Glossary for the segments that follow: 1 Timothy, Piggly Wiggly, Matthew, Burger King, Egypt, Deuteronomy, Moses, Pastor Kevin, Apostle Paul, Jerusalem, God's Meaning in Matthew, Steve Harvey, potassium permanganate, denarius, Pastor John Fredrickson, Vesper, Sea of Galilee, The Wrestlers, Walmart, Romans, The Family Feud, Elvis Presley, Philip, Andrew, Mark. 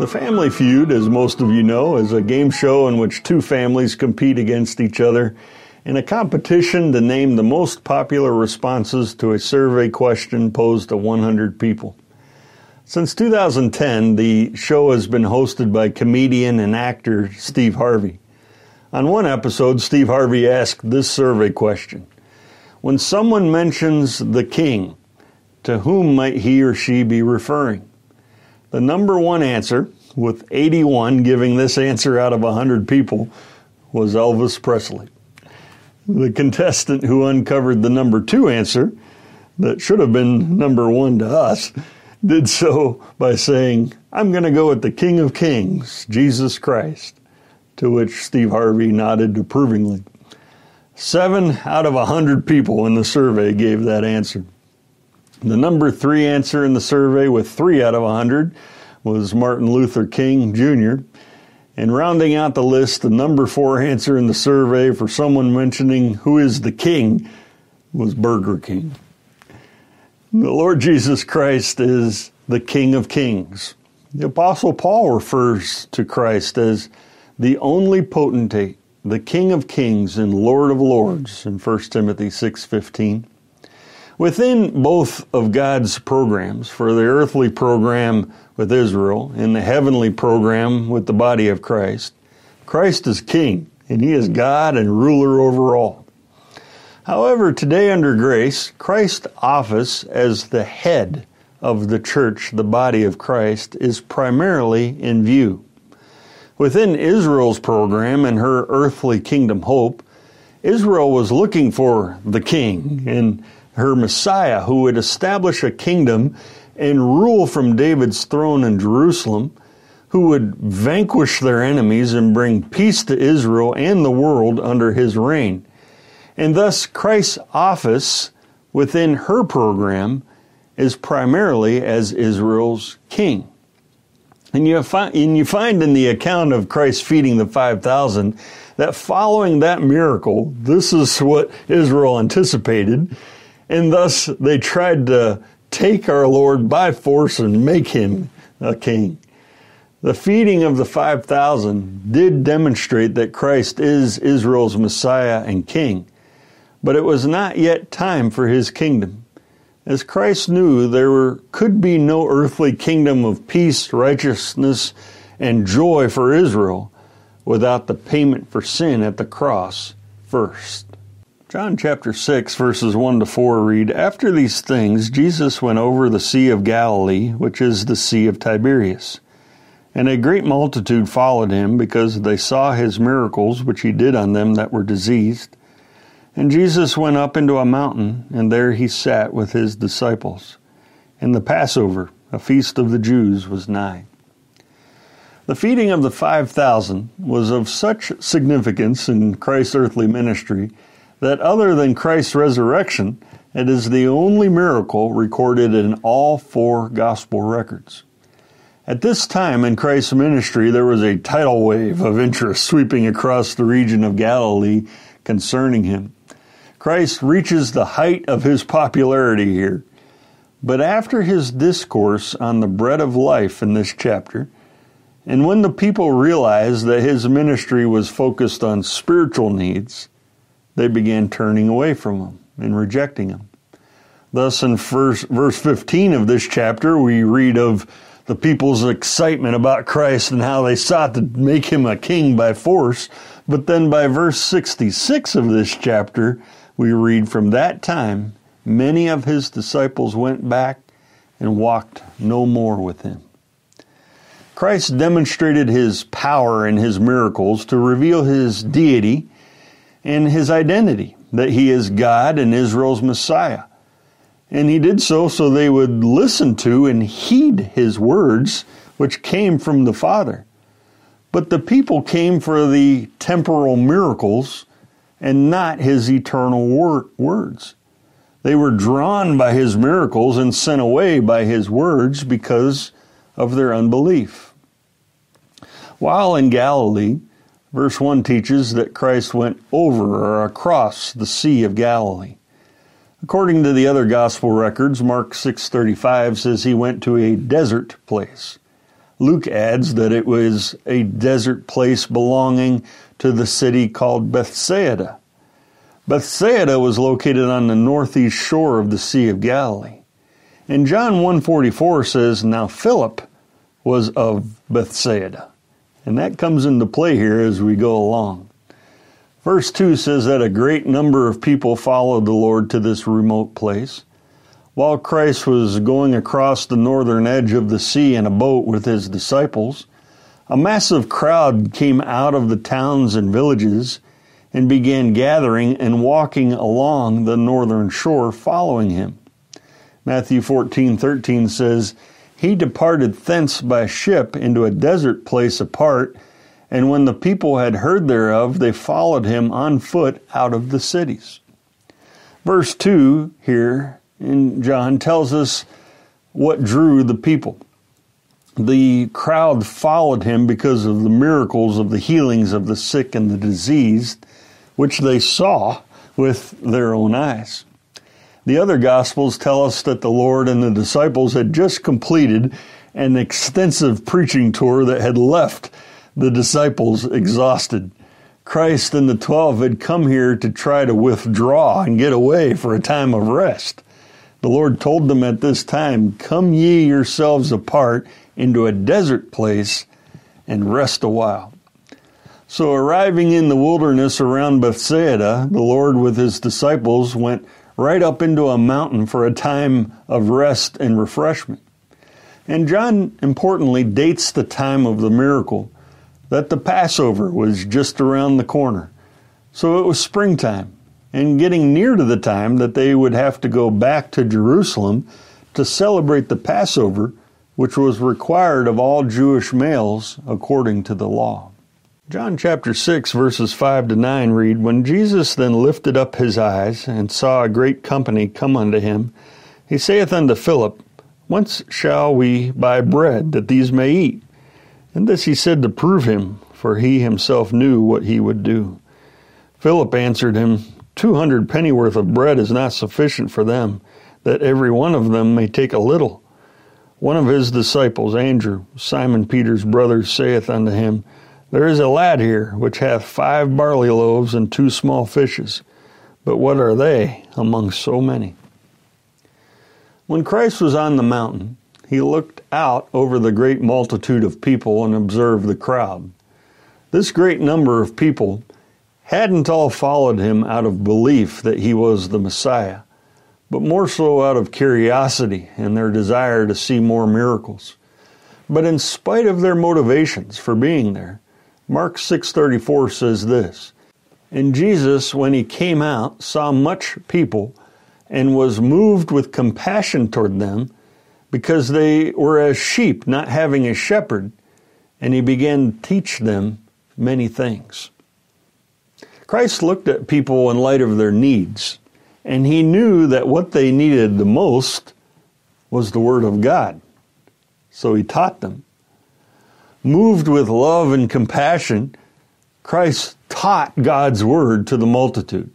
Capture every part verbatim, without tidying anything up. The Family Feud, as most of you know, is a game show in which two families compete against each other in a competition to name the most popular responses to a survey question posed to one hundred people. Since two thousand ten, the show has been hosted by comedian and actor Steve Harvey. On one episode, Steve Harvey asked this survey question: when someone mentions the king, to whom might he or she be referring? The number one answer, with eighty-one giving this answer out of one hundred people, was Elvis Presley. The contestant who uncovered the number two answer, that should have been number one to us, did so by saying, "I'm going to go with the King of Kings, Jesus Christ," to which Steve Harvey nodded approvingly. Seven out of one hundred people in the survey gave that answer. The number three answer in the survey with three out of one hundred was Martin Luther King, Junior And rounding out the list, the number four answer in the survey for someone mentioning who is the king was Burger King. The Lord Jesus Christ is the King of Kings. The Apostle Paul refers to Christ as the only potentate, the King of Kings and Lord of Lords in First Timothy six fifteen. Within both of God's programs, for the earthly program with Israel and the heavenly program with the body of Christ, Christ is King, and He is God and ruler over all. However, today under grace, Christ's office as the head of the church, the body of Christ, is primarily in view. Within Israel's program and her earthly kingdom hope, Israel was looking for the King and her Messiah, who would establish a kingdom and rule from David's throne in Jerusalem, who would vanquish their enemies and bring peace to Israel and the world under his reign. And thus, Christ's office within her program is primarily as Israel's king. And you find in the account of Christ feeding the five thousand that following that miracle, this is what Israel anticipated. And thus, they tried to take our Lord by force and make Him a king. The feeding of the five thousand did demonstrate that Christ is Israel's Messiah and King, but it was not yet time for His kingdom. As Christ knew, there were, could be no earthly kingdom of peace, righteousness, and joy for Israel without the payment for sin at the cross first. John chapter six, verses one to four read, "After these things, Jesus went over the Sea of Galilee, which is the Sea of Tiberias. And a great multitude followed Him, because they saw His miracles, which He did on them that were diseased. And Jesus went up into a mountain, and there He sat with His disciples. And the Passover, a feast of the Jews, was nigh." The feeding of the five thousand was of such significance in Christ's earthly ministry that other than Christ's resurrection, it is the only miracle recorded in all four gospel records. At this time in Christ's ministry, there was a tidal wave of interest sweeping across the region of Galilee concerning Him. Christ reaches the height of His popularity here. But after His discourse on the bread of life in this chapter, and when the people realized that His ministry was focused on spiritual needs, they began turning away from Him and rejecting Him. Thus, in verse fifteen of this chapter, we read of the people's excitement about Christ and how they sought to make Him a king by force. But then by verse sixty-six of this chapter, we read, "From that time, many of His disciples went back and walked no more with Him." Christ demonstrated His power in His miracles to reveal His deity and His identity, that He is God and Israel's Messiah. And he did so so they would listen to and heed his words, which came from the Father. But the people came for the temporal miracles and not his eternal wor- words. They were drawn by his miracles and sent away by his words because of their unbelief. While in Galilee, verse one teaches that Christ went over or across the Sea of Galilee. According to the other gospel records, Mark six thirty-five says he went to a desert place. Luke adds that it was a desert place belonging to the city called Bethsaida. Bethsaida was located on the northeast shore of the Sea of Galilee. And John one forty-four says, "Now Philip was of Bethsaida." And that comes into play here as we go along. Verse two says that a great number of people followed the Lord to this remote place. While Christ was going across the northern edge of the sea in a boat with his disciples, a massive crowd came out of the towns and villages and began gathering and walking along the northern shore following him. Matthew fourteen thirteen says, "He departed thence by ship into a desert place apart, and when the people had heard thereof, they followed him on foot out of the cities." Verse two here in John tells us what drew the people. The crowd followed him because of the miracles of the healings of the sick and the diseased, which they saw with their own eyes. The other Gospels tell us that the Lord and the disciples had just completed an extensive preaching tour that had left the disciples exhausted. Christ and the twelve had come here to try to withdraw and get away for a time of rest. The Lord told them at this time, "Come ye yourselves apart into a desert place and rest a while." So arriving in the wilderness around Bethsaida, the Lord with his disciples went right up into a mountain for a time of rest and refreshment. And John importantly dates the time of the miracle, that the Passover was just around the corner. So it was springtime, and getting near to the time that they would have to go back to Jerusalem to celebrate the Passover, which was required of all Jewish males according to the law. John chapter six, verses five to nine read, "When Jesus then lifted up his eyes, and saw a great company come unto him, he saith unto Philip, Whence shall we buy bread, that these may eat? And this he said to prove him, for he himself knew what he would do. Philip answered him, Two hundred pennyworth of bread is not sufficient for them, that every one of them may take a little. One of his disciples, Andrew, Simon Peter's brother, saith unto him, There is a lad here which hath five barley loaves and two small fishes, but what are they among so many?" When Christ was on the mountain, he looked out over the great multitude of people and observed the crowd. This great number of people hadn't all followed him out of belief that he was the Messiah, but more so out of curiosity and their desire to see more miracles. But in spite of their motivations for being there, Mark six thirty-four says this, "And Jesus, when he came out, saw much people, and was moved with compassion toward them, because they were as sheep, not having a shepherd, and he began to teach them many things." Christ looked at people in light of their needs, and he knew that what they needed the most was the Word of God. So he taught them. Moved with love and compassion, Christ taught God's Word to the multitude.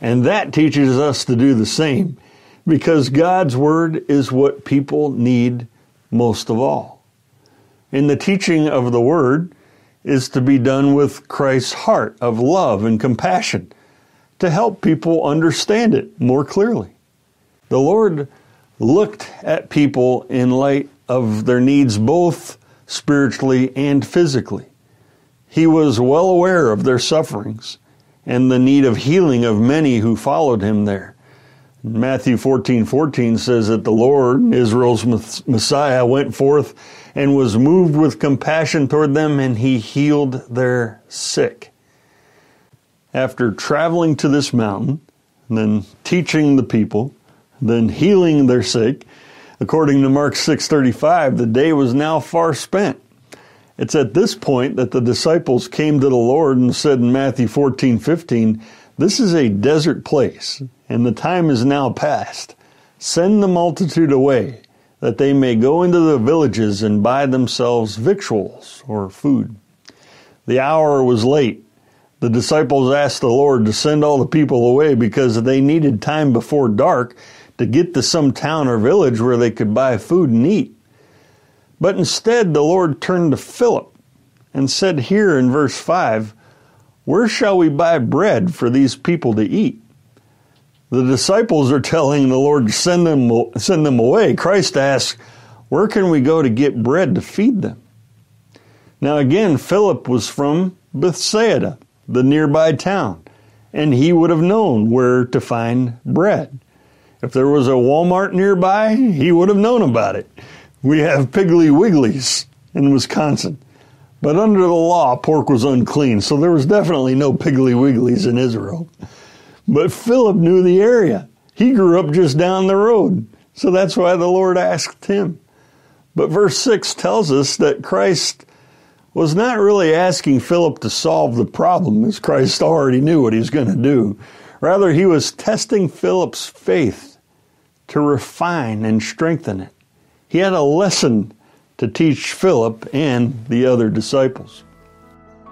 And that teaches us to do the same, because God's Word is what people need most of all. And the teaching of the Word is to be done with Christ's heart of love and compassion, to help people understand it more clearly. The Lord looked at people in light of their needs, both spiritually and physically. He was well aware of their sufferings and the need of healing of many who followed him there. Matthew fourteen fourteen says that the Lord, Israel's Messiah, went forth and was moved with compassion toward them, and he healed their sick. After traveling to this mountain and then teaching the people, than healing their sick. According to Mark six thirty-five, the day was now far spent. It's at this point that the disciples came to the Lord and said in Matthew fourteen fifteen, "This is a desert place, and the time is now past. Send the multitude away, that they may go into the villages and buy themselves victuals," or food. The hour was late. The disciples asked the Lord to send all the people away because they needed time before dark to get to some town or village where they could buy food and eat. But instead, the Lord turned to Philip and said here in verse five, "Where shall we buy bread for these people to eat?" The disciples are telling the Lord to send them, send them away. Christ asks, "Where can we go to get bread to feed them?" Now again, Philip was from Bethsaida, the nearby town, and he would have known where to find bread. If there was a Walmart nearby, he would have known about it. We have Piggly Wigglies in Wisconsin. But under the law, pork was unclean, so there was definitely no Piggly Wigglies in Israel. But Philip knew the area. He grew up just down the road, so that's why the Lord asked him. But verse six tells us that Christ was not really asking Philip to solve the problem, as Christ already knew what he was going to do. Rather, he was testing Philip's faith to refine and strengthen it. He had a lesson to teach Philip and the other disciples.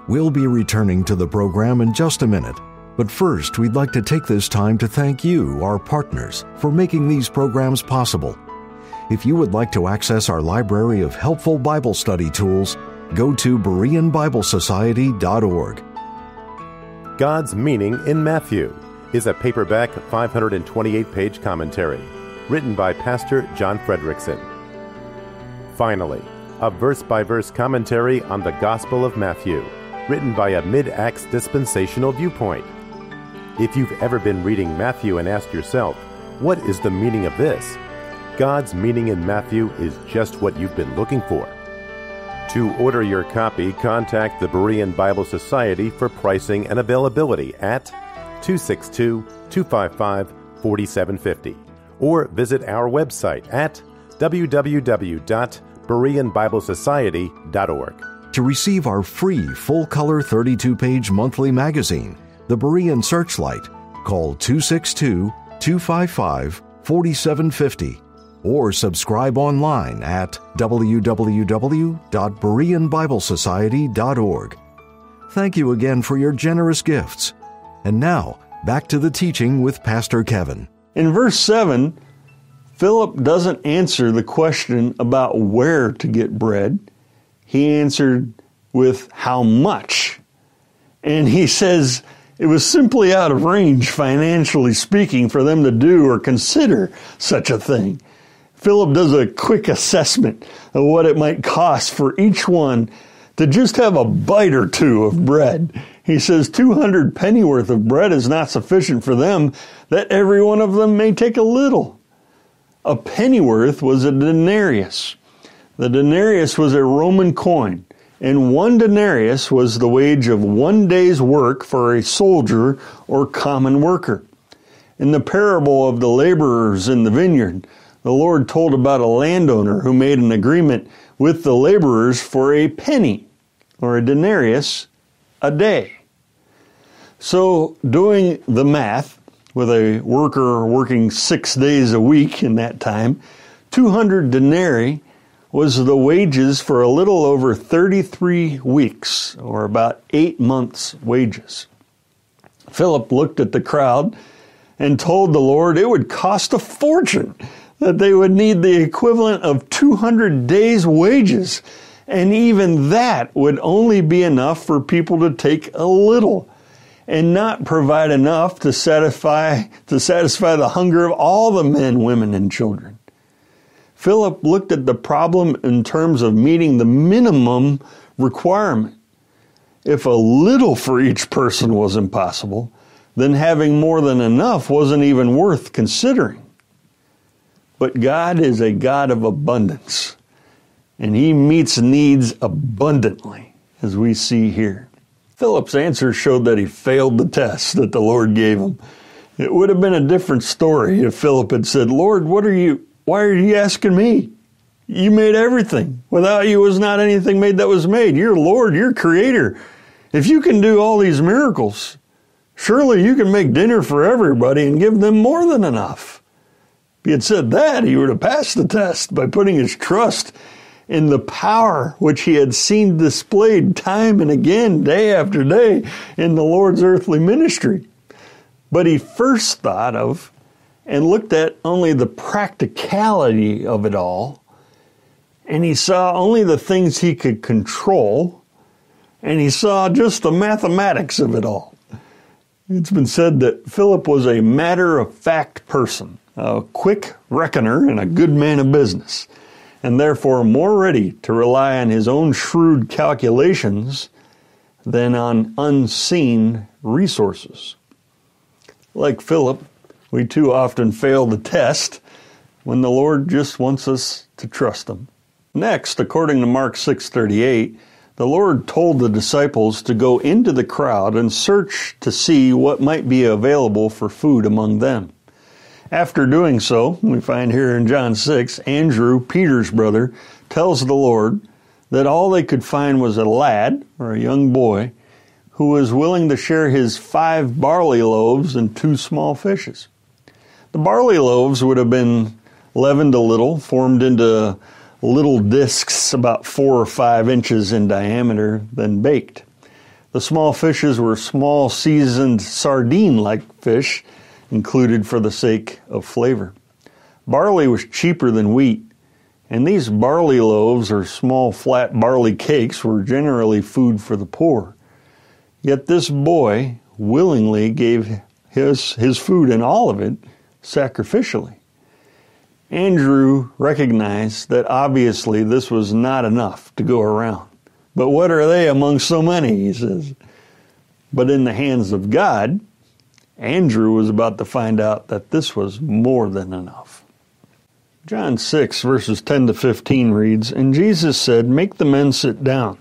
We'll be returning to the program in just a minute. But first, we'd like to take this time to thank you, our partners, for making these programs possible. If you would like to access our library of helpful Bible study tools, go to Berean Bible Society dot org. God's Meaning in Matthew is a paperback five hundred twenty-eight page commentary written by Pastor John Fredrickson. Finally, a verse-by-verse commentary on the Gospel of Matthew, written by a mid-Acts dispensational viewpoint. If you've ever been reading Matthew and asked yourself, what is the meaning of this? God's Meaning in Matthew is just what you've been looking for. To order your copy, contact the Berean Bible Society for pricing and availability at two six two, two five five, four seven five zero or visit our website at w w w dot Berean Bible Society dot org. To receive our free full-color thirty-two page monthly magazine, The Berean Searchlight, call two six two, two five five, four seven five zero or subscribe online at w w w dot Berean Bible Society dot org. Thank you again for your generous gifts. And now, back to the teaching with Pastor Kevin. In verse seven, Philip doesn't answer the question about where to get bread. He answered with how much. And he says it was simply out of range, financially speaking, for them to do or consider such a thing. Philip does a quick assessment of what it might cost for each one to just have a bite or two of bread. He says two hundred penny worth of bread is not sufficient for them, that every one of them may take a little. A penny worth was a denarius. The denarius was a Roman coin, and one denarius was the wage of one day's work for a soldier or common worker. In the parable of the laborers in the vineyard, the Lord told about a landowner who made an agreement with the laborers for a penny, or a denarius, a day. So doing the math, with a worker working six days a week in that time, two hundred denarii was the wages for a little over thirty-three weeks, or about eight months' wages. Philip looked at the crowd and told the Lord it would cost a fortune, that they would need the equivalent of two hundred days' wages, and even that would only be enough for people to take a little, and not provide enough to satisfy to satisfy the hunger of all the men, women, and children. Philip looked at the problem in terms of meeting the minimum requirement. If a little for each person was impossible, then having more than enough wasn't even worth considering. But God is a God of abundance, and He meets needs abundantly, as we see here. Philip's answer showed that he failed the test that the Lord gave him, It would have been a different story if Philip had said, Lord, what are you, why are you asking me? You made everything. Without you was not anything made that was made. You're Lord, you're Creator. If you can do all these miracles, surely you can make dinner for everybody and give them more than enough. If he had said that, he would have passed the test by putting his trust in the power which he had seen displayed time and again, day after day, in the Lord's earthly ministry. But he first thought of and looked at only the practicality of it all, and he saw only the things he could control, and he saw just the mathematics of it all. It's been said that Philip was a matter-of-fact person, a quick reckoner and a good man of business, and therefore more ready to rely on his own shrewd calculations than on unseen resources. Like Philip, we too often fail the test when the Lord just wants us to trust Him. Next, according to Mark six thirty-eight, the Lord told the disciples to go into the crowd and search to see what might be available for food among them. After doing so, we find here in John six, Andrew, Peter's brother, tells the Lord that all they could find was a lad, or a young boy, who was willing to share his five barley loaves and two small fishes. The barley loaves would have been leavened a little, formed into little discs about four or five inches in diameter, then baked. The small fishes were small seasoned sardine-like fish, included for the sake of flavor. Barley was cheaper than wheat, and these barley loaves or small flat barley cakes were generally food for the poor. Yet this boy willingly gave his, his food and all of it sacrificially. Andrew recognized that obviously this was not enough to go around. But what are they among so many, he says. But in the hands of God, Andrew was about to find out that this was more than enough. John six, verses ten to fifteen reads, And Jesus said, Make the men sit down.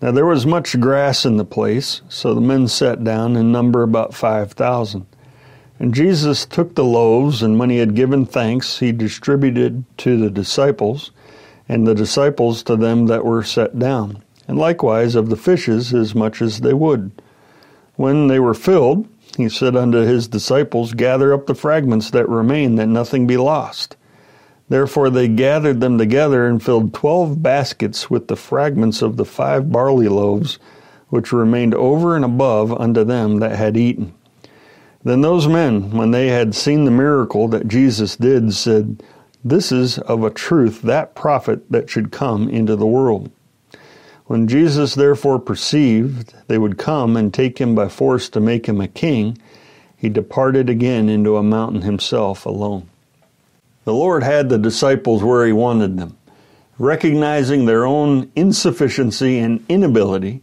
Now there was much grass in the place, so the men sat down in number about five thousand. And Jesus took the loaves, and when he had given thanks, he distributed to the disciples, and the disciples to them that were set down, and likewise of the fishes as much as they would. When they were filled, he said unto his disciples, Gather up the fragments that remain, that nothing be lost. Therefore they gathered them together, and filled twelve baskets with the fragments of the five barley loaves, which remained over and above unto them that had eaten. Then those men, when they had seen the miracle that Jesus did, said, This is of a truth that prophet that should come into the world. When Jesus therefore perceived they would come and take him by force to make him a king, he departed again into a mountain himself alone. The Lord had the disciples where he wanted them, recognizing their own insufficiency and inability,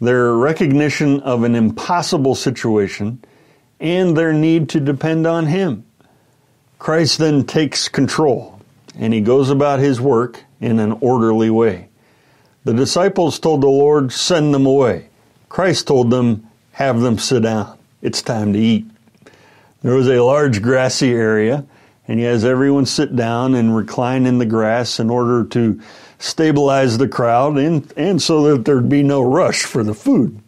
their recognition of an impossible situation, and their need to depend on Him. Christ then takes control, and He goes about His work in an orderly way. The disciples told the Lord, send them away. Christ told them, have them sit down. It's time to eat. There was a large grassy area, and He has everyone sit down and recline in the grass in order to stabilize the crowd and, and so that there'd be no rush for the food.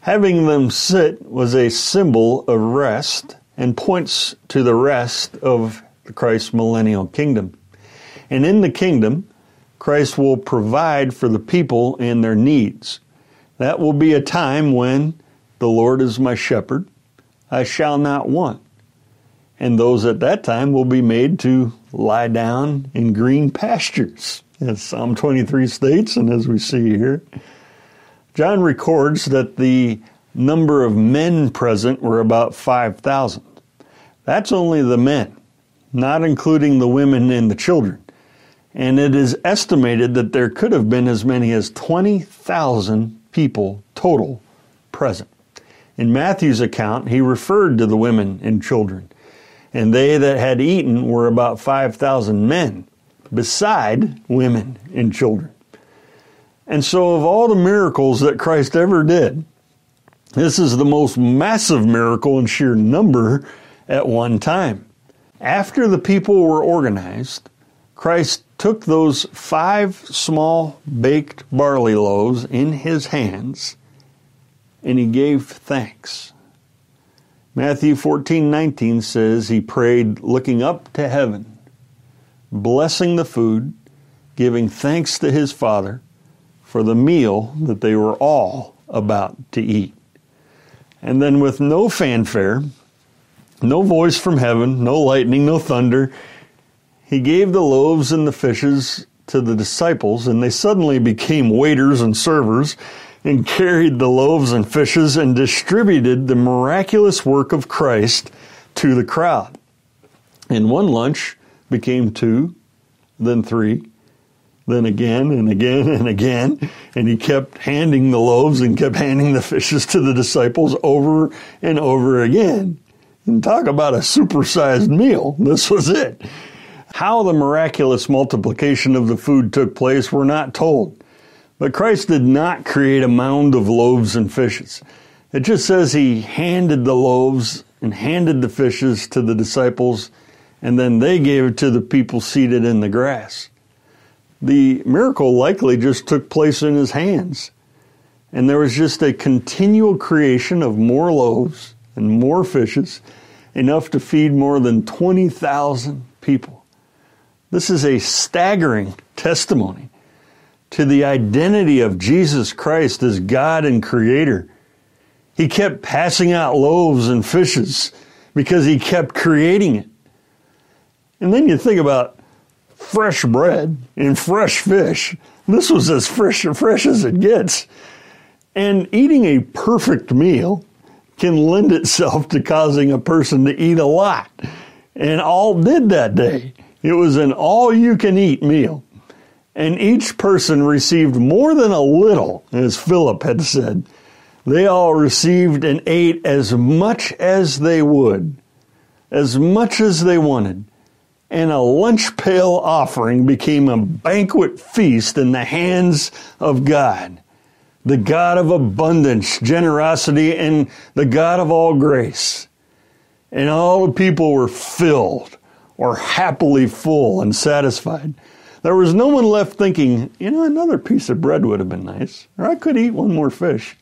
Having them sit was a symbol of rest and points to the rest of Christ's millennial kingdom. And in the kingdom, Christ will provide for the people and their needs. That will be a time when the Lord is my shepherd, I shall not want. And those at that time will be made to lie down in green pastures, as Psalm twenty-three states, and as we see here. John records that the number of men present were about five thousand. That's only the men, not including the women and the children. And it is estimated that there could have been as many as twenty thousand people total present. In Matthew's account, he referred to the women and children. And they that had eaten were about five thousand men, beside women and children. And so of all the miracles that Christ ever did, This is the most massive miracle in sheer number at one time. After the people were organized, Christ took those five small baked barley loaves in his hands, and he gave thanks. Matthew fourteen nineteen says he prayed looking up to heaven, blessing the food, giving thanks to his Father for the meal that they were all about to eat. And then with no fanfare, no voice from heaven, no lightning, no thunder, he gave the loaves and the fishes to the disciples, and they suddenly became waiters and servers and carried the loaves and fishes and distributed the miraculous work of Christ to the crowd. And one lunch became two, then three, then again and again and again, and he kept handing the loaves and kept handing the fishes to the disciples over and over again. And talk about a supersized meal. This was it. How the miraculous multiplication of the food took place, we're not told. But Christ did not create a mound of loaves and fishes. It just says he handed the loaves and handed the fishes to the disciples, and then they gave it to the people seated in the grass. The miracle likely just took place in his hands. And there was just a continual creation of more loaves and more fishes, enough to feed more than twenty thousand people. This is a staggering testimony to the identity of Jesus Christ as God and Creator. He kept passing out loaves and fishes because he kept creating it. And then you think about fresh bread and fresh fish. This was as fresh and fresh as it gets. And eating a perfect meal can lend itself to causing a person to eat a lot. And all did that day. It was an all-you-can-eat meal. And each person received more than a little, as Philip had said. They all received and ate as much as they would, as much as they wanted. And a lunch pail offering became a banquet feast in the hands of God, the God of abundance, generosity, and the God of all grace. And all the people were filled or happily full and satisfied. There was no one left thinking, you know, another piece of bread would have been nice, or I could eat one more fish.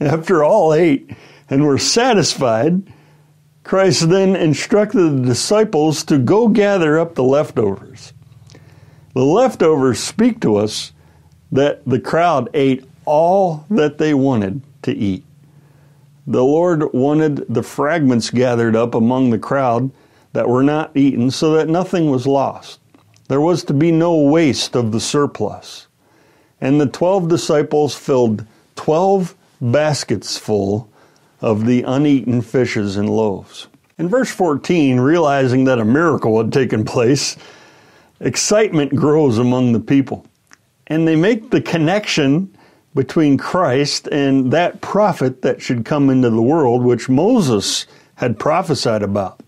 After all ate and were satisfied, Christ then instructed the disciples to go gather up the leftovers. The leftovers speak to us that the crowd ate all that they wanted to eat. The Lord wanted the fragments gathered up among the crowd that were not eaten so that nothing was lost. There was to be no waste of the surplus. And the twelve disciples filled twelve baskets full of the uneaten fishes and loaves. In verse fourteen, realizing that a miracle had taken place, excitement grows among the people. And they make the connection between Christ and that prophet that should come into the world, which Moses had prophesied about.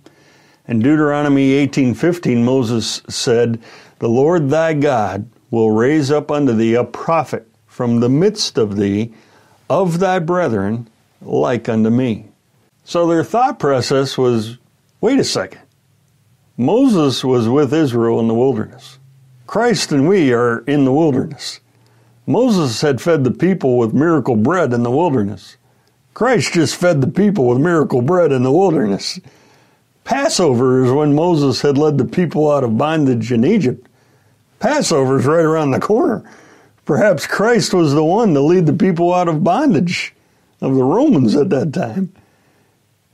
In Deuteronomy eighteen fifteen, Moses said, "The Lord thy God will raise up unto thee a prophet from the midst of thee, of thy brethren, like unto me." So their thought process was, wait a second. Moses was with Israel in the wilderness. Christ and we are in the wilderness. Moses had fed the people with miracle bread in the wilderness. Christ just fed the people with miracle bread in the wilderness. Passover is when Moses had led the people out of bondage in Egypt. Passover is right around the corner. Perhaps Christ was the one to lead the people out of bondage of the Romans at that time.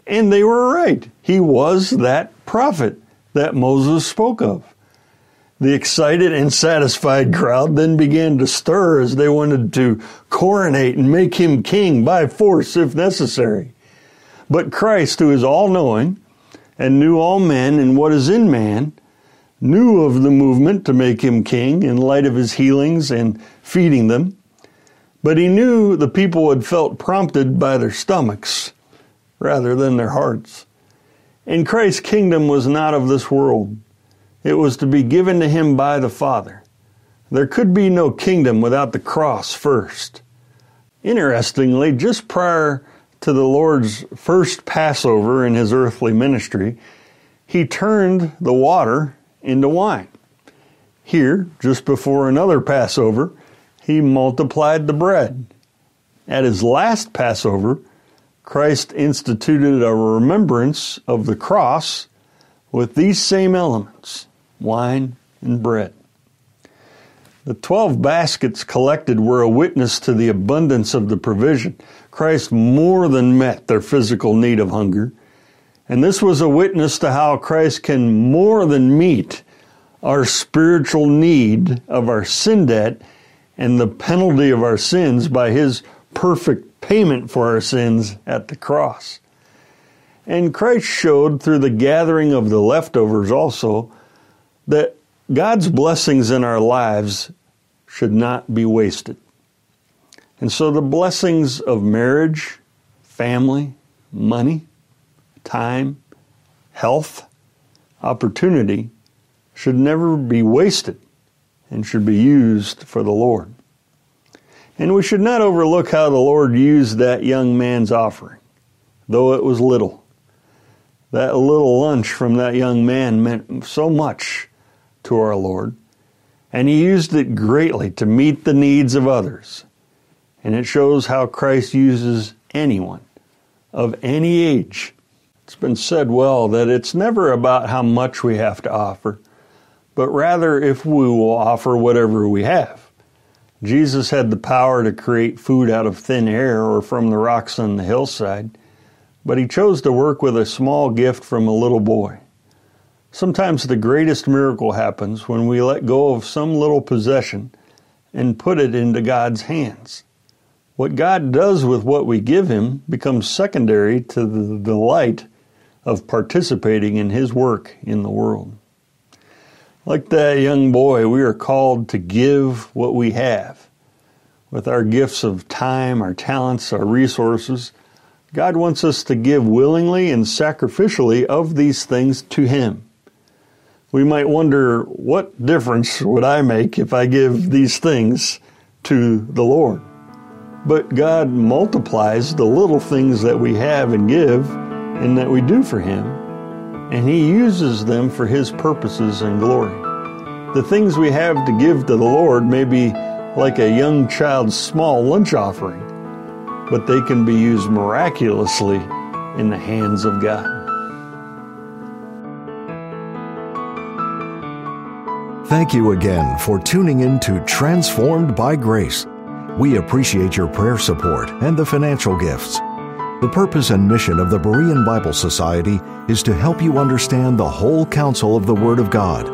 And they were right. He was that prophet that Moses spoke of. The excited and satisfied crowd then began to stir as they wanted to coronate and make him king by force if necessary. But Christ, who is all-knowing and knew all men and what is in man, knew of the movement to make him king in light of his healings and feeding them. But he knew the people had felt prompted by their stomachs rather than their hearts. And Christ's kingdom was not of this world. It was to be given to him by the Father. There could be no kingdom without the cross first. Interestingly, just prior to the Lord's first Passover in his earthly ministry, he turned the water into wine. Here, just before another Passover, he multiplied the bread. At his last Passover, Christ instituted a remembrance of the cross with these same elements, wine and bread. The twelve baskets collected were a witness to the abundance of the provision. Christ more than met their physical need of hunger. And this was a witness to how Christ can more than meet our spiritual need of our sin debt and the penalty of our sins by his perfect payment for our sins at the cross. And Christ showed through the gathering of the leftovers also that God's blessings in our lives should not be wasted. And so the blessings of marriage, family, money, time, health, opportunity should never be wasted and should be used for the Lord. And we should not overlook how the Lord used that young man's offering, though it was little. That little lunch from that young man meant so much to our Lord, and he used it greatly to meet the needs of others. And it shows how Christ uses anyone of any age. It's been said well that it's never about how much we have to offer, but rather if we will offer whatever we have. Jesus had the power to create food out of thin air or from the rocks on the hillside, but he chose to work with a small gift from a little boy. Sometimes the greatest miracle happens when we let go of some little possession and put it into God's hands. What God does with what we give him becomes secondary to the delight of participating in his work in the world. Like that young boy, we are called to give what we have. With our gifts of time, our talents, our resources, God wants us to give willingly and sacrificially of these things to him. We might wonder, what difference would I make if I give these things to the Lord? But God multiplies the little things that we have and give and that we do for him, and he uses them for his purposes and glory. The things we have to give to the Lord may be like a young child's small lunch offering, but they can be used miraculously in the hands of God. Thank you again for tuning in to Transformed by Grace. We appreciate your prayer support and the financial gifts. The purpose and mission of the Berean Bible Society is to help you understand the whole counsel of the Word of God.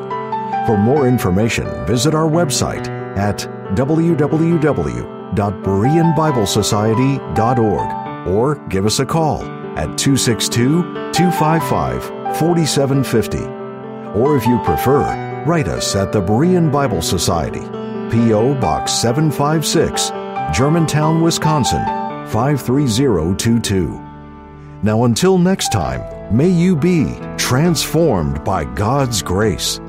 For more information, visit our website at w w w dot berean bible society dot org or give us a call at two six two, two five five, four seven five zero. Or if you prefer, write us at the Berean Bible Society, P O Box seven five six, Germantown, Wisconsin, five three zero two two. Now until next time, may you be transformed by God's grace.